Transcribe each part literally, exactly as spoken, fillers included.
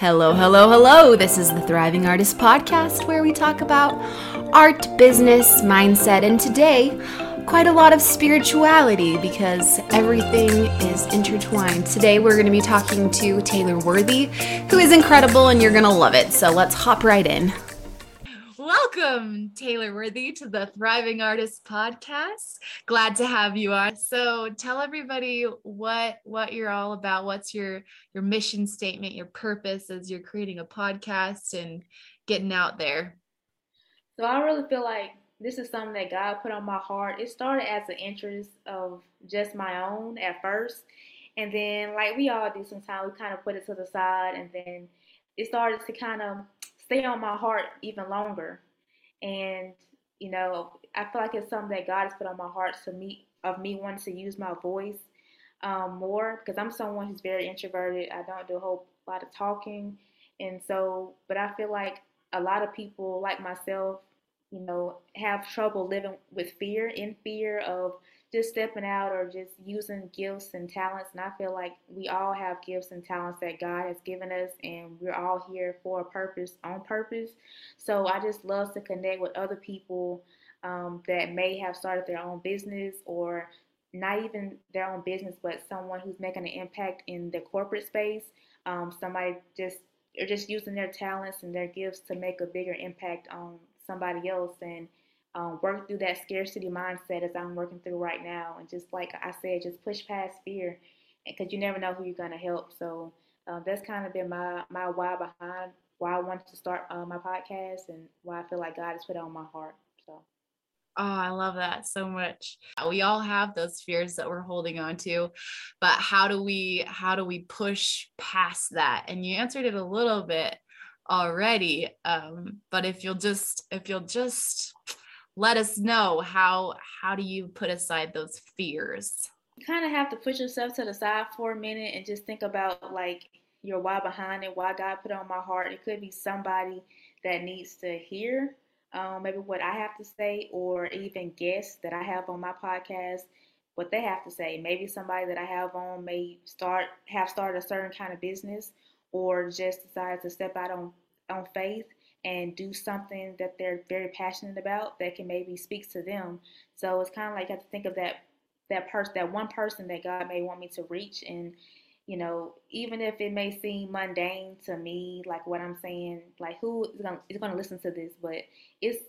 Hello, hello, hello. This is the Thriving Artists Podcast, where we talk about art, business, mindset, and today, quite a lot of spirituality because everything is intertwined. Today, we're going to be talking to Taylor Worthy, who is incredible, and you're going to love it. So let's hop right in. Welcome, Taylor Worthy, to the Thriving Artists Podcast. Glad to have you on. So tell everybody what what you're all about. What's your, your mission statement, your purpose as you're creating a podcast and getting out there? So I really feel like this is something that God put on my heart. It started as an interest of just my own at first. And then, like we all do sometimes, we kind of put it to the side. And then it started to kind of stay on my heart even longer. And, you know, I feel like it's something that God has put on my heart to me, of me wanting to use my voice um, more, because I'm someone who's very introverted. I don't do a whole lot of talking. And so, but I feel like a lot of people like myself, you know, have trouble living with fear, in fear of just stepping out or just using gifts and talents. And I feel like we all have gifts and talents that God has given us, and we're all here for a purpose, on purpose. So I just love to connect with other people um, that may have started their own business, or not even their own business, but someone who's making an impact in the corporate space. Um, somebody just, or just using their talents and their gifts to make a bigger impact on somebody else, and um, work through that scarcity mindset as I'm working through right now. And just like I said, just push past fear, because you never know who you're going to help. So uh, that's kind of been my, my why behind why I wanted to start uh, my podcast, and why I feel like God has put it on my heart. So. Oh, I love that so much. We all have those fears that we're holding on to, but how do we, how do we push past that? And you answered it a little bit already. Um, but if you'll just, if you'll just let us know, how, how do you put aside those fears? You kind of have to push yourself to the side for a minute and just think about like your why behind it, why God put it on my heart. It could be somebody that needs to hear um, maybe what I have to say, or even guests that I have on my podcast, what they have to say. Maybe somebody that I have on may start, have started a certain kind of business, or just decide to step out on, on faith and do something that they're very passionate about that can maybe speak to them. So it's kind of like I have to think of that that person, that one person that God may want me to reach. And, you know, even if it may seem mundane to me, like what I'm saying, like who is going is going to listen to this? But it's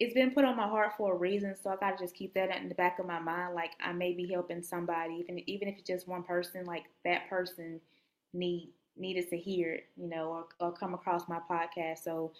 it's been put on my heart for a reason. So I got to just keep that in the back of my mind. Like I may be helping somebody, even, even if it's just one person, like that person needs needed to hear it, you know, or, or come across my podcast. So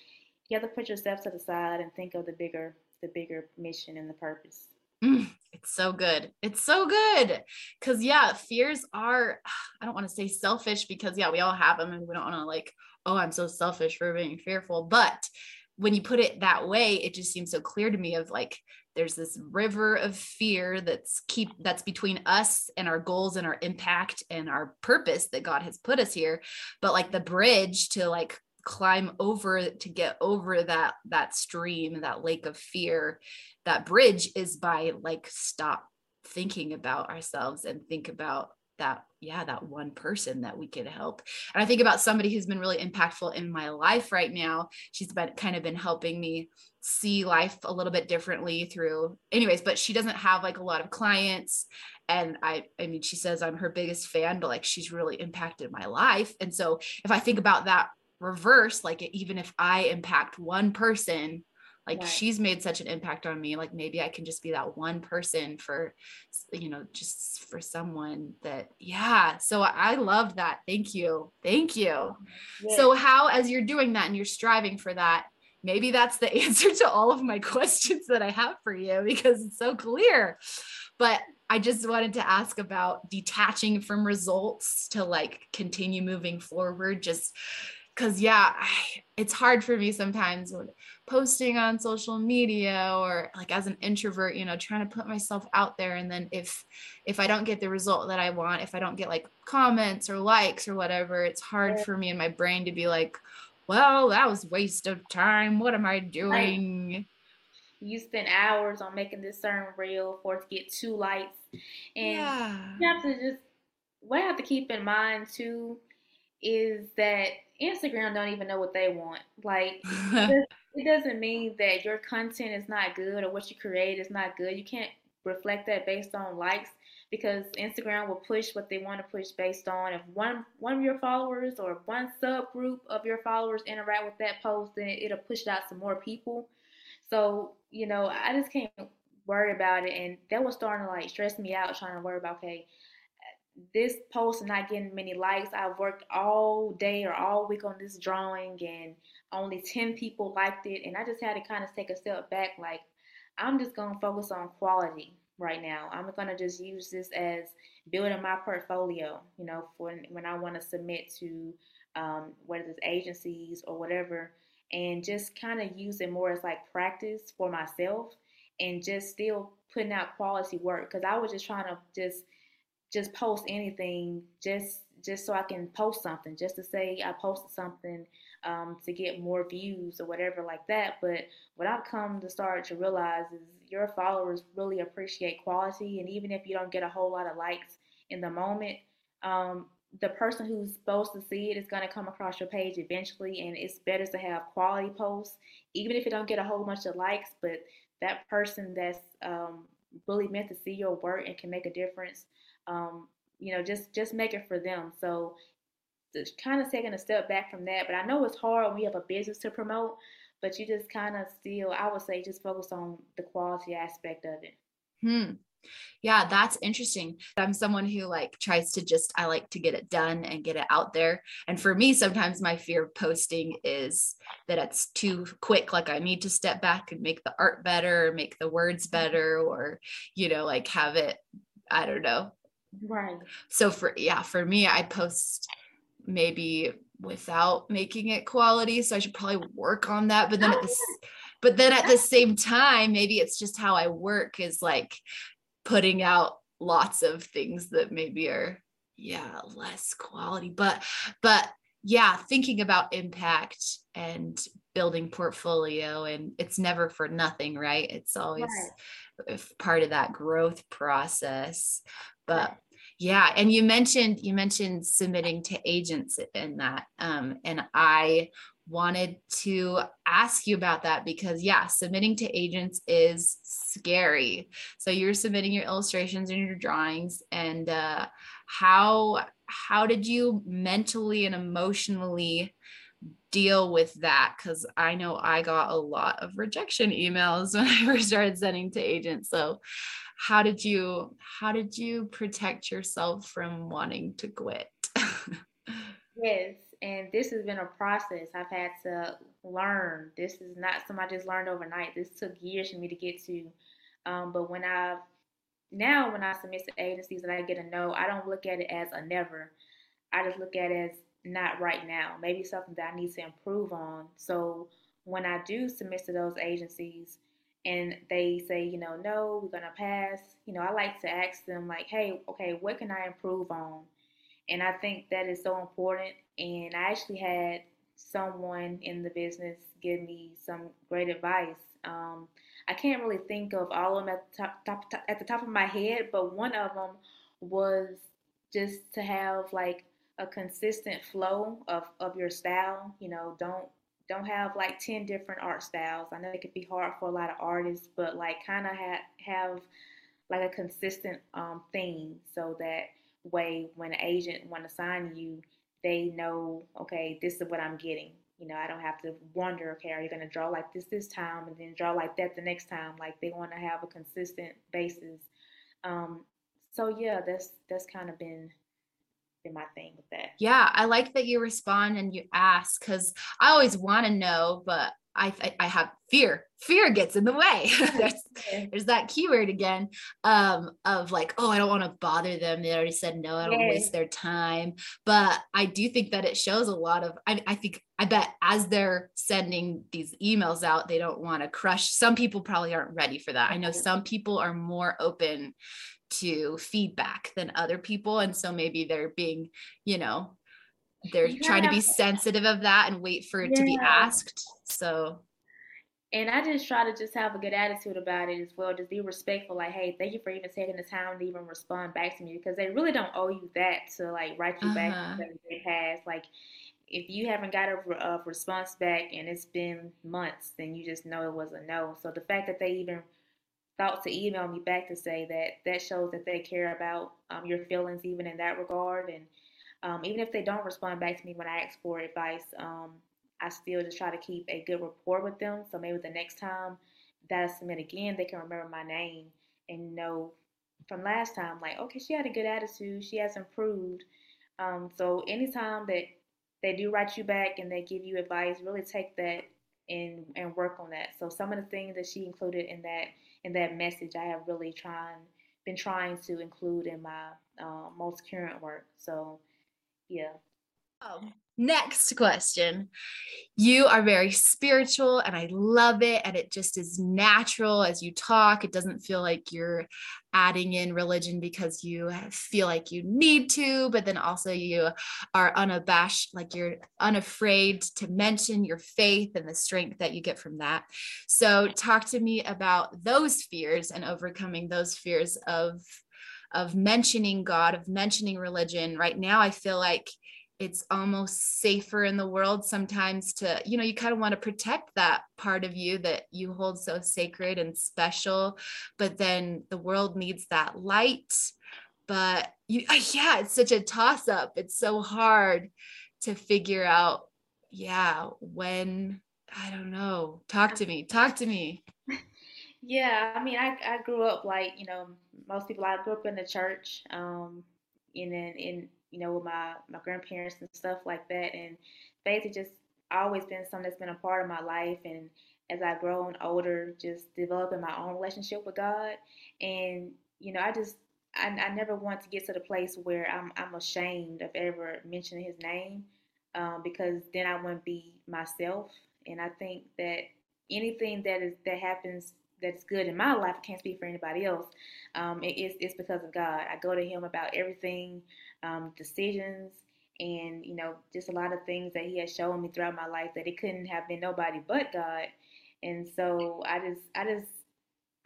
you have to put yourself to the side and think of the bigger, the bigger mission and the purpose. Mm, it's so good. It's so good. Cause yeah, fears are, I don't want to say selfish, because yeah, we all have them, and we don't want to like, oh, I'm so selfish for being fearful. But when you put it that way, it just seems so clear to me of like, there's this river of fear that's keep that's between us and our goals and our impact and our purpose that God has put us here. But like the bridge to like climb over, to get over that, that stream, that lake of fear, that bridge is by like, stop thinking about ourselves and think about that, yeah, that one person that we could help. And I think about somebody who's been really impactful in my life right now. She's been kind of been helping me see life a little bit differently through anyways, but she doesn't have like a lot of clients. And I, I mean, she says I'm her biggest fan, but like, she's really impacted my life. And so if I think about that reverse, like even if I impact one person, like right. She's made such an impact on me. Like maybe I can just be that one person for, you know, just for someone that, yeah. So I love that. Thank you. Thank you. Yes. So how, as you're doing that and you're striving for that, maybe that's the answer to all of my questions that I have for you, because it's so clear. But I just wanted to ask about detaching from results to like continue moving forward. Just Cause yeah, I, it's hard for me sometimes when posting on social media, or like as an introvert, you know, trying to put myself out there. And then if, if I don't get the result that I want, if I don't get like comments or likes or whatever, it's hard for me and my brain to be like, well, that was a waste of time. What am I doing? Right. You spend hours on making this certain reel for it to get two likes, and yeah. you have to just, what I have to keep in mind too is that Instagram don't even know what they want. Like, it doesn't mean that your content is not good or what you create is not good. You can't reflect that based on likes, because Instagram will push what they want to push based on. If one one of your followers or one subgroup of your followers interact with that post, then it'll push it out to more people. So, you know, I just can't worry about it. And that was starting to, like, stress me out, trying to worry about, okay, this post is not getting many likes. I've worked all day or all week on this drawing, and only ten people liked it. And I just had to kind of take a step back, like, I'm just going to focus on quality right now. I'm going to just use this as building my portfolio, you know, for when I want to submit to um, whether it's agencies or whatever, and just kind of use it more as like practice for myself, and just still putting out quality work. Because I was just trying to just just post anything, just just so I can post something, just to say I posted something um, to get more views or whatever like that. But what I've come to start to realize is your followers really appreciate quality. And even if you don't get a whole lot of likes in the moment, um, the person who's supposed to see it is going to come across your page eventually. And it's better to have quality posts, even if you don't get a whole bunch of likes, but that person that's um, really meant to see your work and can make a difference, um, you know, just, just make it for them. So just kind of taking a step back from that. But I know it's hard when we have a business to promote, but you just kind of still, I would say, just focus on the quality aspect of it. Hmm. Yeah, that's interesting. I'm someone who like tries to just, I like to get it done and get it out there. And for me, sometimes my fear of posting is that it's too quick. Like, I need to step back and make the art better, make the words better, or, you know, like have it, I don't know. Right. So for, yeah, for me, I post maybe without making it quality. So I should probably work on that. But then at the, but then at the same time, maybe it's just how I work, is like putting out lots of things that maybe are, yeah, less quality, but, but yeah, thinking about impact and building portfolio, and it's never for nothing, right? It's always right. Part of that growth process, but right. Yeah. And you mentioned, you mentioned submitting to agents in that. Um, and I wanted to ask you about that because yeah, submitting to agents is scary. So you're submitting your illustrations and your drawings, and uh, how, how did you mentally and emotionally deal with that? Because I know I got a lot of rejection emails when I first started sending to agents. So how did you, how did you protect yourself from wanting to quit? Yes. And this has been a process. I've had to learn. This is not something I just learned overnight. This took years for me to get to. Um, but when I've, now when I submit to agencies and I get a no, I don't look at it as a never. I just look at it as not right now. Maybe something that I need to improve on. So when I do submit to those agencies and they say, you know, no, we're going to pass, you know, I like to ask them like, hey, okay, what can I improve on? And I think that is so important. And I actually had someone in the business give me some great advice. Um, I can't really think of all of them at the top, top, top, at the top of my head, but one of them was just to have like a consistent flow of, of your style. You know, don't don't have like ten different art styles. I know it could be hard for a lot of artists, but like kind of ha- have like a consistent um, theme, so that way when an agent want to sign you, they know, okay, this is what I'm getting. You know, I don't have to wonder, okay, are you going to draw like this this time and then draw like that the next time? Like, they want to have a consistent basis. Um, so yeah, that's that's kind of been been my thing with that. Yeah, I like that you respond and you ask, because I always want to know, but I, I I have fear. Fear gets in the way. there's, there's that keyword again um, of like, oh, I don't want to bother them. They already said no. I don't want to waste their time. But I do think that it shows a lot of, I, I think, I bet as they're sending these emails out, they don't want to crush. Some people probably aren't ready for that. I know some people are more open to feedback than other people. And so maybe they're being, you know, they're yeah. trying to be sensitive of that and wait for it yeah. to be asked. So And I just try to just have a good attitude about it as well. Just be respectful. Like, hey, thank you for even taking the time to even respond back to me, because they really don't owe you that to, like, write you uh-huh. back because it has. Like, if you haven't got a, a response back and it's been months, then you just know it was a no. So the fact that they even thought to email me back to say that, that shows that they care about um, your feelings even in that regard. And um, even if they don't respond back to me when I ask for advice, um, I still just try to keep a good rapport with them. So maybe the next time that I submit again, they can remember my name and know from last time, like, okay, she had a good attitude. She has improved. Um, so anytime that they do write you back and they give you advice, really take that and and work on that. So some of the things that she included in that in that message, I have really trying been trying to include in my uh, most current work. So, yeah. Oh. Next question. You are very spiritual and I love it. And it just is natural as you talk. It doesn't feel like you're adding in religion because you feel like you need to, but then also you are unabashed, like you're unafraid to mention your faith and the strength that you get from that. So talk to me about those fears and overcoming those fears of, of mentioning God, of mentioning religion. Right now, I feel like it's almost safer in the world sometimes to, you know, you kind of want to protect that part of you that you hold so sacred and special, but then the world needs that light. But you, yeah, it's such a toss up. It's so hard to figure out. Yeah. When, I don't know, talk to me, talk to me. Yeah. I mean, I, I grew up like, you know, most people, I grew up in the church, um, in, in, in you know, with my, my grandparents and stuff like that. And faith has just always been something that's been a part of my life. And as I've grown older, just developing my own relationship with God. And, you know, I just, I, I never want to get to the place where I'm I'm ashamed of ever mentioning his name, um, because then I wouldn't be myself. And I think that anything that is that happens that's good in my life, I can't speak for anybody else. Um, it, it's, it's because of God. I go to him about everything, um, decisions, and, you know, just a lot of things that he has shown me throughout my life that it couldn't have been nobody but God. And so I just, I just,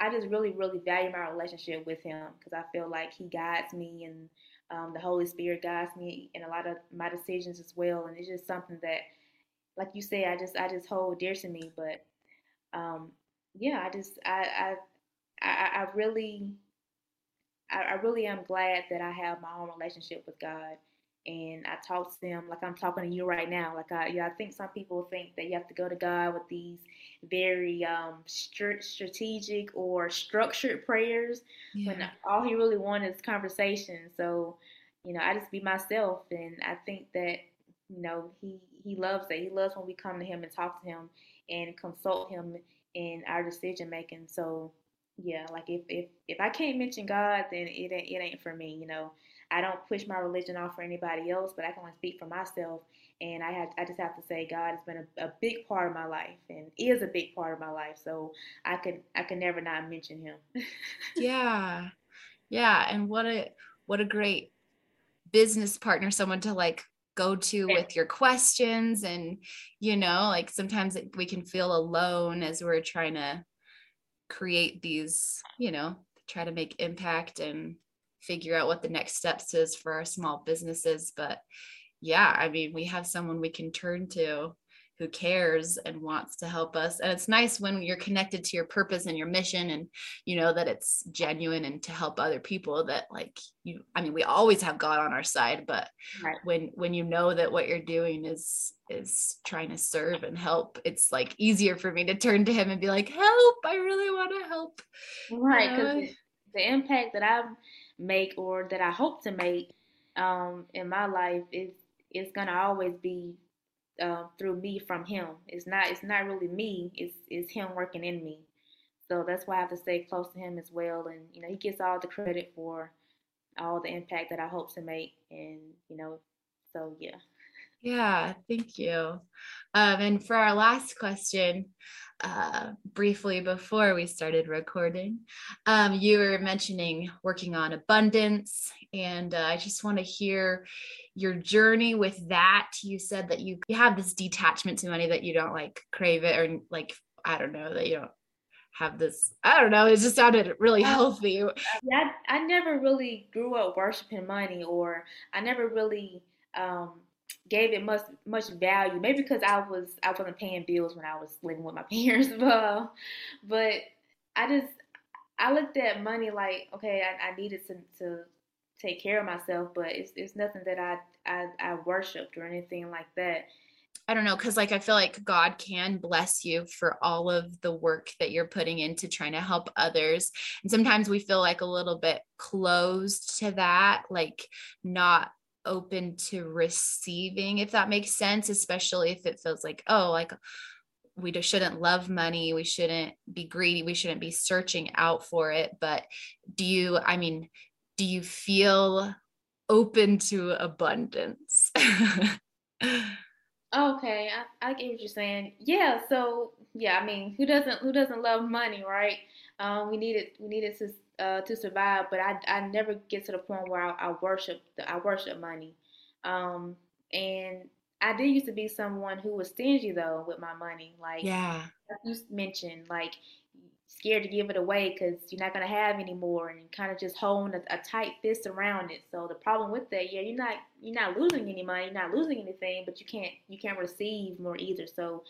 I just really, really value my relationship with him, because I feel like he guides me, and um, the Holy Spirit guides me in a lot of my decisions as well. And it's just something that, like you say, I just, I just hold dear to me. But, um, yeah, I just, I, I, I, I really, I, I really am glad that I have my own relationship with God, and I talk to him like I'm talking to you right now. Like I, yeah, I think some people think that you have to go to God with these very um st- strategic or structured prayers, yeah. when all he really wants is conversation. So, you know, I just be myself, and I think that, you know, he, he loves that. He loves when we come to him and talk to him and consult him in our decision making. So yeah, like if, if if I can't mention God, then it ain't, it ain't for me. You know, I don't push my religion off for anybody else, but I can only speak for myself. And I have, I just have to say God has been a, a big part of my life, and is a big part of my life. So I could I could never not mention him. Yeah, yeah, and what a what a great business partner, someone to like go to with your questions. And, you know, like sometimes we can feel alone as we're trying to create these, you know, try to make impact and figure out what the next steps is for our small businesses. But yeah, I mean, we have someone we can turn to who cares and wants to help us. And it's nice when you're connected to your purpose and your mission, and you know that it's genuine and to help other people, that like you, I mean, we always have God on our side, but right. when, when you know that what you're doing is, is trying to serve and help, it's like easier for me to turn to him and be like, help, I really want to help. Right. You know? 'Cause the impact that I make, or that I hope to make um, in my life is, is going to always be Uh, through me from him. It's not it's not really me, it's it's him working in me. So that's why I have to stay close to him as well. And you know, he gets all the credit for all the impact that I hope to make. And you know, so yeah. Yeah, thank you. Um, and for our last question, uh, briefly before we started recording, um, you were mentioning working on abundance, and uh, I just want to hear your journey with that. You said that you, you have this detachment to money, that you don't like crave it or like I don't know, that you don't have this, I don't know, it just sounded really healthy. Yeah, I, I never really grew up worshiping money, or I never really um, gave it much much value. Maybe because I was I wasn't paying bills when I was living with my parents, but, but I just I looked at money like, okay, I, I needed to to take care of myself, but it's it's nothing that I I, I worshipped or anything like that. I don't know, because like I feel like God can bless you for all of the work that you're putting into trying to help others. And sometimes we feel like a little bit closed to that, like not open to receiving, if that makes sense, especially if it feels like, oh, like we just shouldn't love money, we shouldn't be greedy, we shouldn't be searching out for it. But do you, I mean, do you feel open to abundance? Okay, I, I get what you're saying. Yeah, so yeah, I mean, who doesn't who doesn't love money, right? Um, we need it. We need it to uh, to survive. But I, I never get to the point where I, I worship the, I worship money. Um, and I did used to be someone who was stingy though with my money. Like yeah, like you mentioned, like scared to give it away because you're not gonna have any more, and kind of just holding a, a tight fist around it. So the problem with that, yeah, you're not you're not losing any money, you're not losing anything, but you can't you can't receive more either. So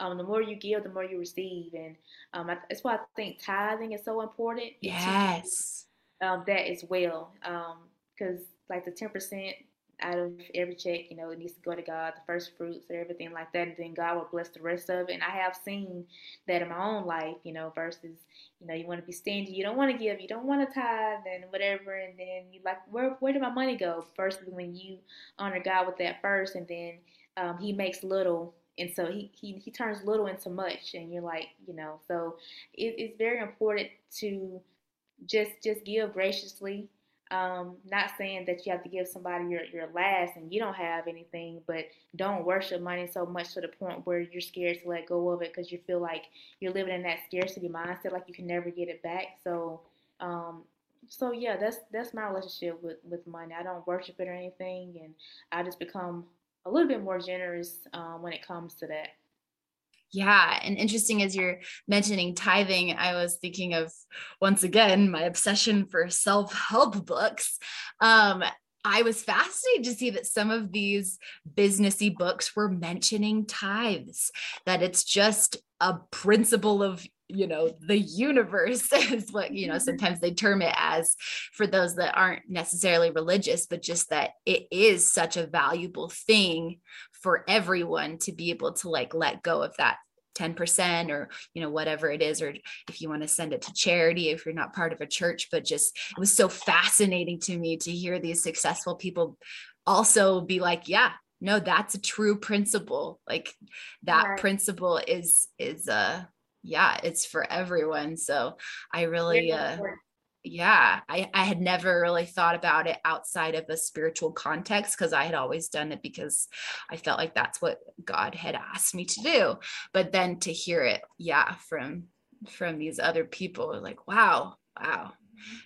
um, the more you give, the more you receive, and um, I, that's why I think tithing is so important. Yes, to, um, that as well, because um, like the ten percent out of every check, you know, it needs to go to God, the first fruits and everything like that, and then God will bless the rest of it. And I have seen that in my own life, you know, versus, you know, you want to be stingy, you don't want to give, you don't want to tithe and whatever, and then you like, where where did my money go? Versus when you honor God with that first, and then um, he makes little, and so he, he, he turns little into much, and you're like, you know, so it, it's very important to just just give graciously. Um, not saying that you have to give somebody your, your last and you don't have anything, but don't worship money so much to the point where you're scared to let go of it because you feel like you're living in that scarcity mindset, like you can never get it back. So, um, so yeah, that's that's my relationship with, with money. I don't worship it or anything, and I just become a little bit more generous um, when it comes to that. Yeah. And interesting, as you're mentioning tithing, I was thinking of, once again, my obsession for self-help books. Um, I was fascinated to see that some of these businessy books were mentioning tithes, that it's just a principle of, you know, the universe is what, you know, sometimes they term it as, for those that aren't necessarily religious, but just that it is such a valuable thing for everyone to be able to like let go of that ten percent or, you know, whatever it is, or if you want to send it to charity, if you're not part of a church. But just, it was so fascinating to me to hear these successful people also be like, yeah, no, that's a true principle. Like that right. principle is, is, uh, yeah, it's for everyone. So I really, uh, yeah, I, I had never really thought about it outside of a spiritual context, because I had always done it because I felt like that's what God had asked me to do. But then to hear it, yeah, from, from these other people, like, wow, wow.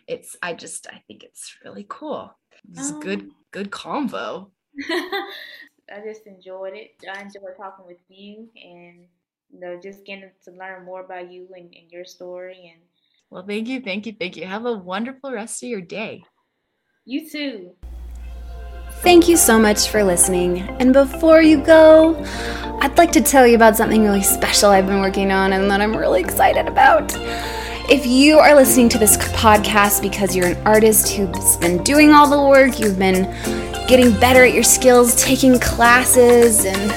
It's, I just, I think it's really cool. It's um, good, good convo. I just enjoyed it. I enjoyed talking with you, and you know, just getting to learn more about you and, and your story. And well, thank you. Thank you. Thank you. Have a wonderful rest of your day. You too. Thank you so much for listening. And before you go, I'd like to tell you about something really special I've been working on and that I'm really excited about. If you are listening to this podcast because you're an artist who's been doing all the work, you've been getting better at your skills, taking classes, and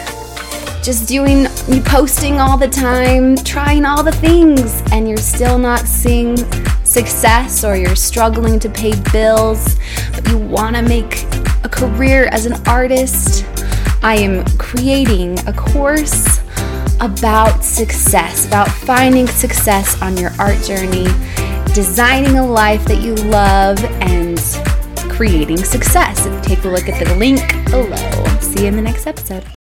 just doing, you posting all the time, trying all the things, and you're still not seeing success, or you're struggling to pay bills, but you want to make a career as an artist, I am creating a course about success, about finding success on your art journey, designing a life that you love, and creating success. Take a look at the link below. See you in the next episode.